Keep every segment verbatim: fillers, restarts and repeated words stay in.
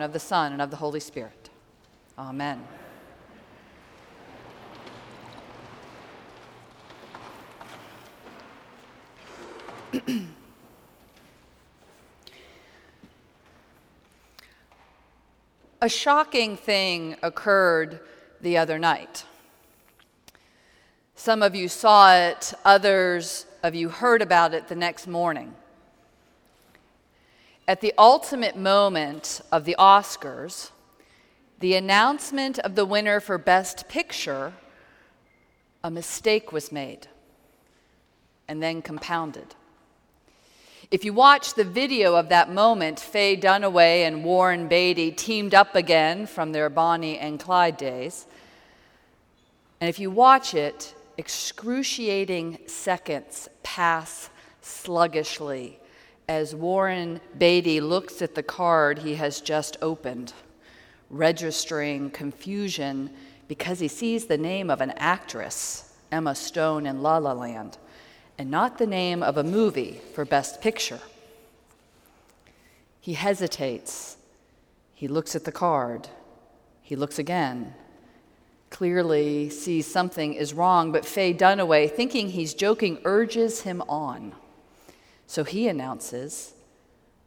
and of the Son, and of the Holy Spirit. Amen. A shocking thing occurred the other night. Some of you saw it, others of you heard about it the next morning. At the ultimate moment of the Oscars, the announcement of the winner for Best Picture, a mistake was made and then compounded. If you watch the video of that moment, Faye Dunaway and Warren Beatty teamed up again from their Bonnie and Clyde days. And if you watch it, excruciating seconds pass sluggishly as Warren Beatty looks at the card he has just opened, registering confusion because he sees the name of an actress, Emma Stone in La La Land, and not the name of a movie for Best Picture. He hesitates. He looks at the card. He looks again. Clearly sees something is wrong, but Faye Dunaway, thinking he's joking, urges him on. So he announces,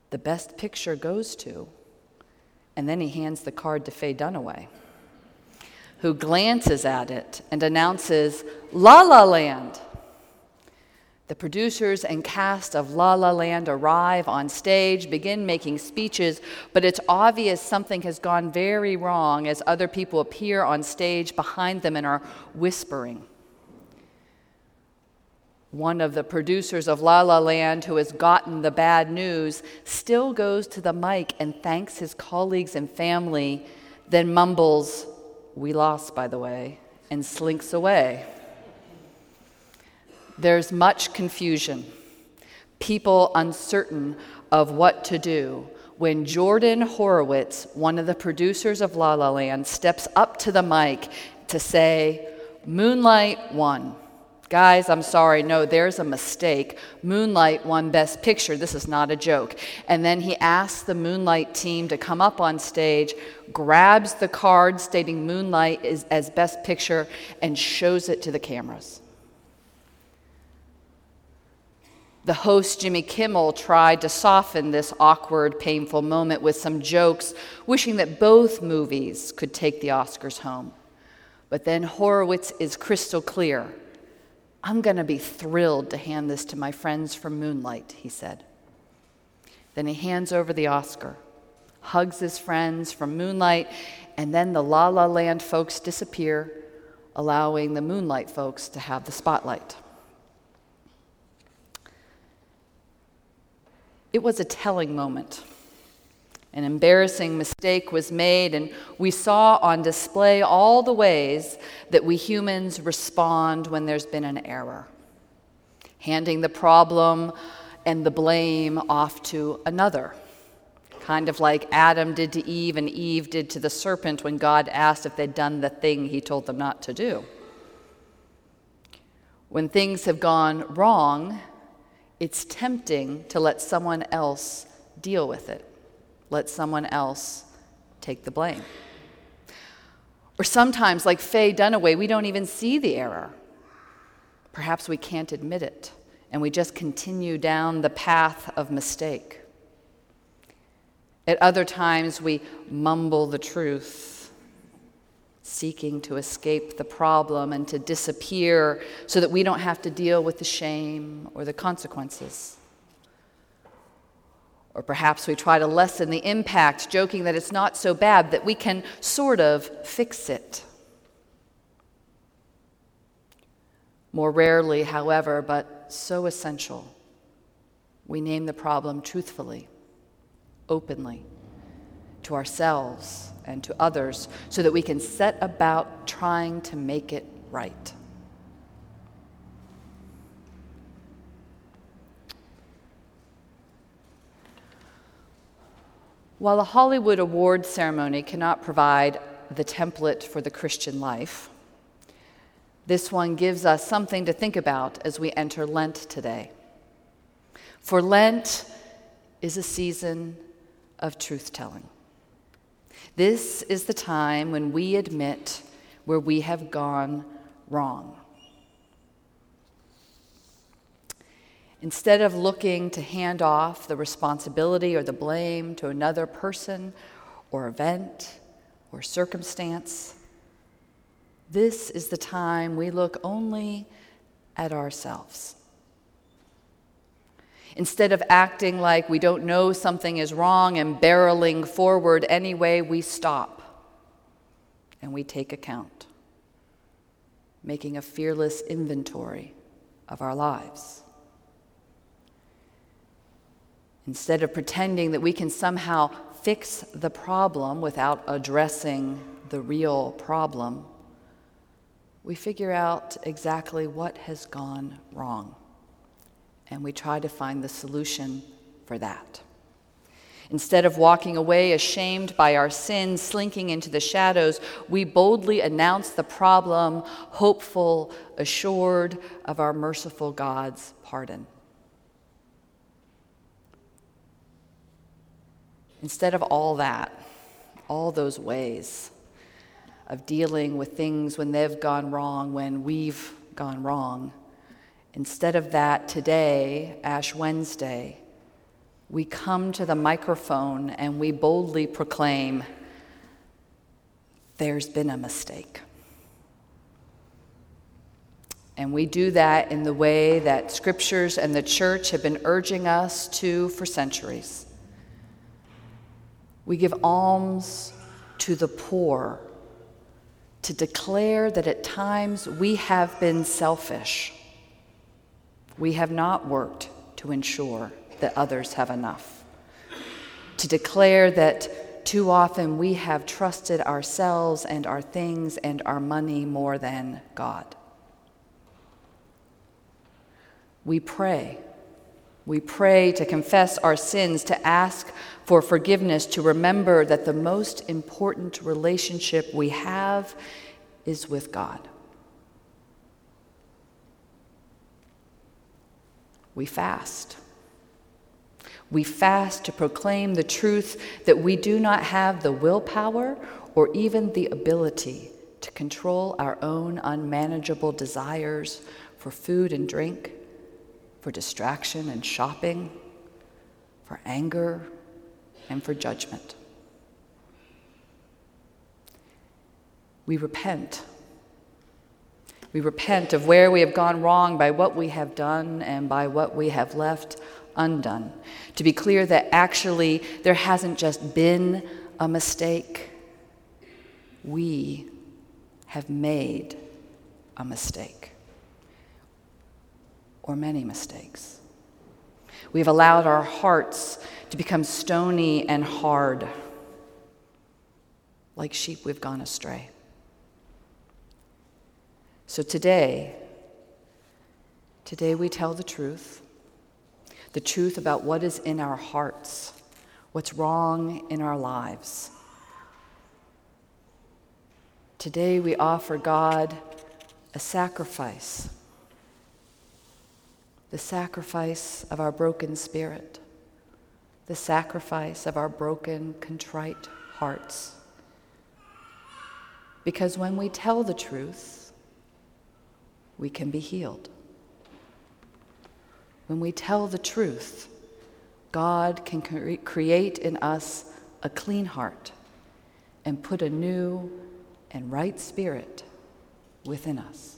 the Best Picture goes to, and then he hands the card to Faye Dunaway, who glances at it and announces, La La Land. The producers and cast of La La Land arrive on stage, begin making speeches, but it's obvious something has gone very wrong as other people appear on stage behind them and are whispering. One of the producers of La La Land, who has gotten the bad news, still goes to the mic and thanks his colleagues and family, then mumbles, "We lost, by the way," and slinks away. There's much confusion, people uncertain of what to do, when Jordan Horowitz, one of the producers of La La Land, steps up to the mic to say, Moonlight won. Guys, I'm sorry, no, there's a mistake. Moonlight won Best Picture. This is not a joke. And then he asks the Moonlight team to come up on stage, grabs the card stating Moonlight is as Best Picture, and shows it to the cameras. The host, Jimmy Kimmel, tried to soften this awkward, painful moment with some jokes, wishing that both movies could take the Oscars home. But then Horowitz is crystal clear. I'm going to be thrilled to hand this to my friends from Moonlight, he said. Then he hands over the Oscar, hugs his friends from Moonlight, and then the La La Land folks disappear, allowing the Moonlight folks to have the spotlight. It was a telling moment. An embarrassing mistake was made, and we saw on display all the ways that we humans respond when there's been an error, handing the problem and the blame off to another, kind of like Adam did to Eve and Eve did to the serpent when God asked if they'd done the thing he told them not to do. When things have gone wrong, it's tempting to let someone else deal with it, let someone else take the blame. Or sometimes, like Faye Dunaway, we don't even see the error. Perhaps we can't admit it, and we just continue down the path of mistake. At other times, we mumble the truth, seeking to escape the problem and to disappear so that we don't have to deal with the shame or the consequences. Or perhaps we try to lessen the impact, joking that it's not so bad, that we can sort of fix it. More rarely, however, but so essential, we name the problem truthfully, openly, to ourselves and to others, so that we can set about trying to make it right. While a Hollywood award ceremony cannot provide the template for the Christian life, this one gives us something to think about as we enter Lent today. For Lent is a season of truth-telling, This is the time when we admit where we have gone wrong. Instead of looking to hand off the responsibility or the blame to another person or event or circumstance, this is the time we look only at ourselves. Instead of acting like we don't know something is wrong and barreling forward anyway, we stop and we take account, making a fearless inventory of our lives. Instead of pretending that we can somehow fix the problem without addressing the real problem, we figure out exactly what has gone wrong, and we try to find the solution for that. Instead of walking away ashamed by our sins, slinking into the shadows, we boldly announce the problem, hopeful, assured of our merciful God's pardon. Instead of all that, all those ways of dealing with things when they've gone wrong, when we've gone wrong, instead of that, today, Ash Wednesday, we come to the microphone and we boldly proclaim, there's been a mistake. And we do that in the way that scriptures and the church have been urging us to for centuries. We give alms to the poor to declare that at times we have been selfish. We have not worked to ensure that others have enough. To declare that too often we have trusted ourselves and our things and our money more than God. We pray. We pray to confess our sins, to ask for forgiveness, to remember that the most important relationship we have is with God. We fast. We fast to proclaim the truth that we do not have the willpower or even the ability to control our own unmanageable desires for food and drink, for distraction and shopping, for anger and for judgment. We repent. We repent of where we have gone wrong by what we have done and by what we have left undone. To be clear that actually there hasn't just been a mistake. We have made a mistake. Or many mistakes. We have allowed our hearts to become stony and hard. Like sheep, we've gone astray. So today, today we tell the truth, the truth about what is in our hearts, what's wrong in our lives. Today we offer God a sacrifice. The sacrifice of our broken spirit, the sacrifice of our broken, contrite hearts. Because when we tell the truth, we can be healed. When we tell the truth, God can cre- create in us a clean heart and put a new and right spirit within us.